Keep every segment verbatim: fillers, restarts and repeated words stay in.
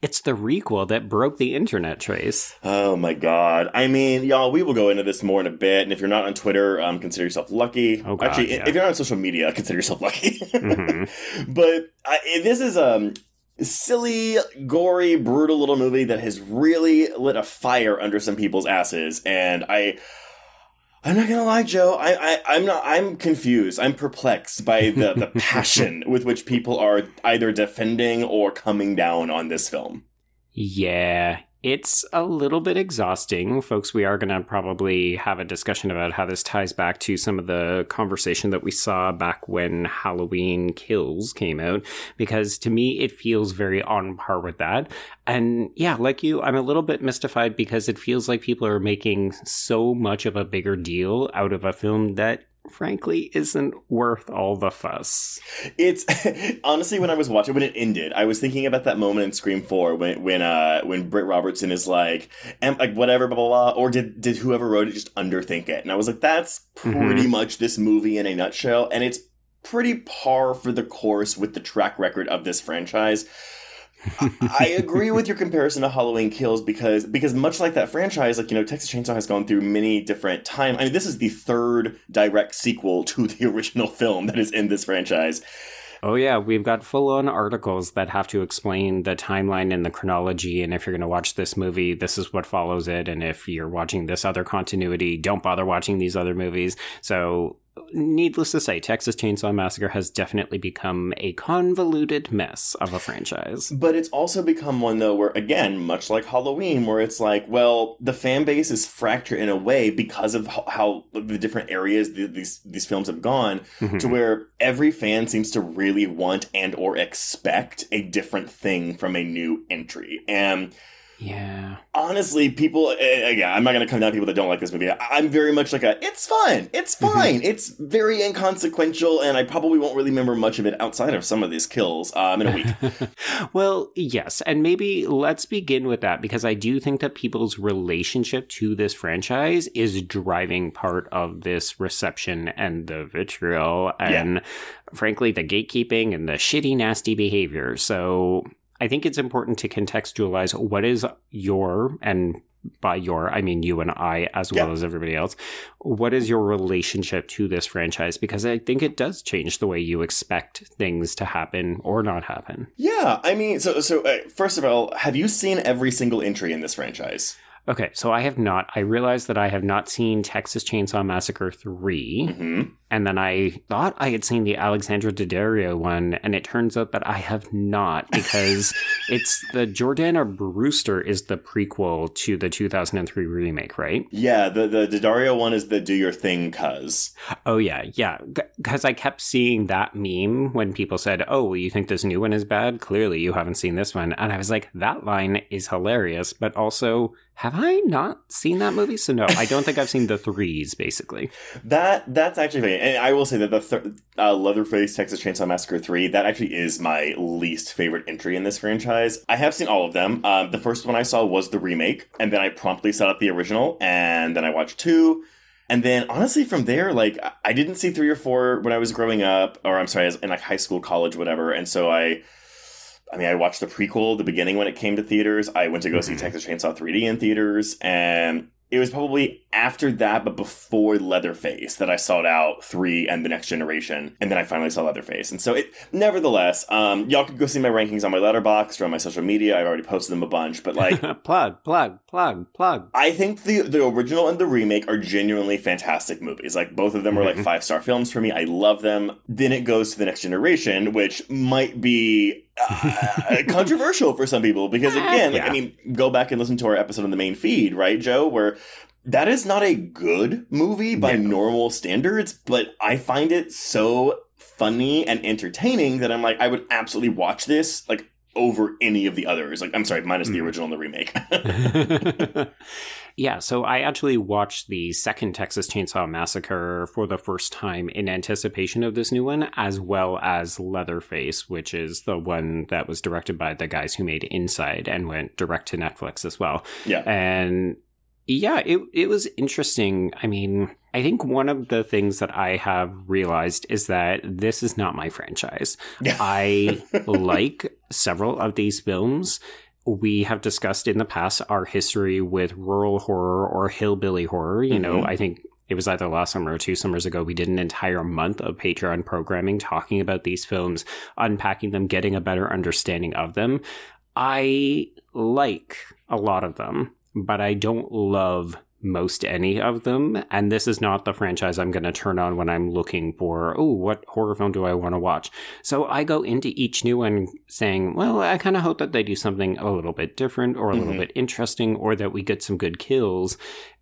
It's the requel that broke the internet, Trace. Oh, my God. I mean, y'all, we will go into this more in a bit. And if you're not on Twitter, um, consider yourself lucky. Oh, God, Actually, yeah. If you're not on social media, consider yourself lucky. Mm-hmm. But I, this is um, silly, gory, brutal little movie that has really lit a fire under some people's asses. And I... I'm not gonna lie, Joe. I, I, I'm not. I'm confused. I'm perplexed by the, the passion with which people are either defending or coming down on this film. Yeah, it's a little bit exhausting, folks. We are gonna probably have a discussion about how this ties back to some of the conversation that we saw back when Halloween Kills came out, because to me, it feels very on par with that. And yeah, like you, I'm a little bit mystified because it feels like people are making so much of a bigger deal out of a film that, frankly, isn't worth all the fuss. It's honestly, when I was watching, when it ended, I was thinking about that moment in Scream four when when uh, when Britt Robertson is like, Am, like whatever, blah, blah, blah, or did, did whoever wrote it just underthink it? And I was like, that's pretty mm-hmm. much this movie in a nutshell. And it's pretty par for the course with the track record of this franchise. I agree with your comparison to Halloween Kills because because much like that franchise, like, you know, Texas Chainsaw has gone through many different times. I mean, this is the third direct sequel to the original film that is in this franchise. Oh, yeah. We've got full-on articles that have to explain the timeline and the chronology. And if you're going to watch this movie, this is what follows it. And if you're watching this other continuity, don't bother watching these other movies. So... needless to say, Texas Chainsaw Massacre has definitely become a convoluted mess of a franchise. But it's also become one, though, where, again, much like Halloween, where it's like, well, the fan base is fractured in a way because of how, how the different areas th- these these films have gone, mm-hmm. to where every fan seems to really want and or expect a different thing from a new entry. And... yeah. Honestly, people, uh, yeah, I'm not going to come down to people that don't like this movie. I, I'm very much like a, it's fun. It's fine. It's very inconsequential, and I probably won't really remember much of it outside of some of these kills um, in a week. Well, yes. And maybe let's begin with that, because I do think that people's relationship to this franchise is driving part of this reception and the vitriol and, yeah. frankly, the gatekeeping and the shitty, nasty behavior. So... I think it's important to contextualize what is your, and by your, I mean you and I, as well yeah. as everybody else, what is your relationship to this franchise? Because I think it does change the way you expect things to happen or not happen. Yeah, I mean, so so uh, first of all, have you seen every single entry in this franchise? Okay, so I have not. I realized that I have not seen Texas Chainsaw Massacre three. Mm-hmm. And then I thought I had seen the Alexandra Daddario one. And it turns out that I have not, because it's the Jordana Brewster is the prequel to the two thousand three remake, right? Yeah, the, the Daddario one is the do your thing, cuz. Oh, yeah, yeah. Because I kept seeing that meme when people said, oh, well, you think this new one is bad? Clearly you haven't seen this one. And I was like, that line is hilarious, but also... have I not seen that movie? So no, I don't think I've seen the threes, basically. that That's actually funny. And I will say that the thir- uh, Leatherface, Texas Chainsaw Massacre three, that actually is my least favorite entry in this franchise. I have seen all of them. Um, the first one I saw was the remake, and then I promptly set up the original, and then I watched two. And then, honestly, from there, like, I didn't see three or four when I was growing up, or I'm sorry, in like high school, college, whatever, and so I... I mean, I watched the prequel, the beginning, when it came to theaters. I went to go see Texas Chainsaw three D in theaters, and it was probably after that, but before Leatherface, that I sought out three and The Next Generation, and then I finally saw Leatherface. And so, it, nevertheless, um, y'all can go see my rankings on my Letterboxd or on my social media. I've already posted them a bunch, but like... plug, plug, plug, plug. I think the, the original and the remake are genuinely fantastic movies. Like, both of them are like five-star films for me. I love them. Then it goes to The Next Generation, which might be... uh, controversial for some people, because again, like, yeah. I mean, go back and listen to our episode on the main feed, right, Joe, where that is not a good movie by no. normal standards, but I find it so funny and entertaining that I'm like, I would absolutely watch this, like, over any of the others. Like, I'm sorry, minus mm. the original and the remake. Yeah, so I actually watched the second Texas Chainsaw Massacre for the first time in anticipation of this new one, as well as Leatherface, which is the one that was directed by the guys who made Inside and went direct to Netflix as well. Yeah. And yeah, it it was interesting. I mean, I think one of the things that I have realized is that this is not my franchise. I like several of these films. We have discussed in the past our history with rural horror or hillbilly horror. You mm-hmm. know, I think it was either last summer or two summers ago, we did an entire month of Patreon programming talking about these films, unpacking them, getting a better understanding of them. I like a lot of them, but I don't love most any of them. And this is not the franchise I'm going to turn on when I'm looking for, oh, what horror film do I want to watch? So I go into each new one saying, well, I kind of hope that they do something a little bit different or a mm-hmm. little bit interesting, or that we get some good kills.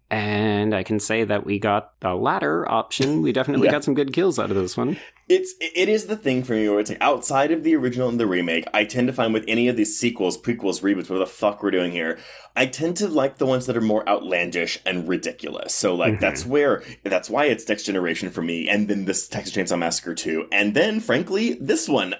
And I can say that we got the latter option. We definitely yeah. got some good kills out of this one. It's it is the thing for me where it's like, outside of the original and the remake, I tend to find with any of these sequels, prequels, reboots, whatever the fuck we're doing here, I tend to like the ones that are more outlandish and ridiculous. So like mm-hmm. that's where that's why it's Next Generation for me, and then this Texas Chainsaw Massacre two, and then frankly this one.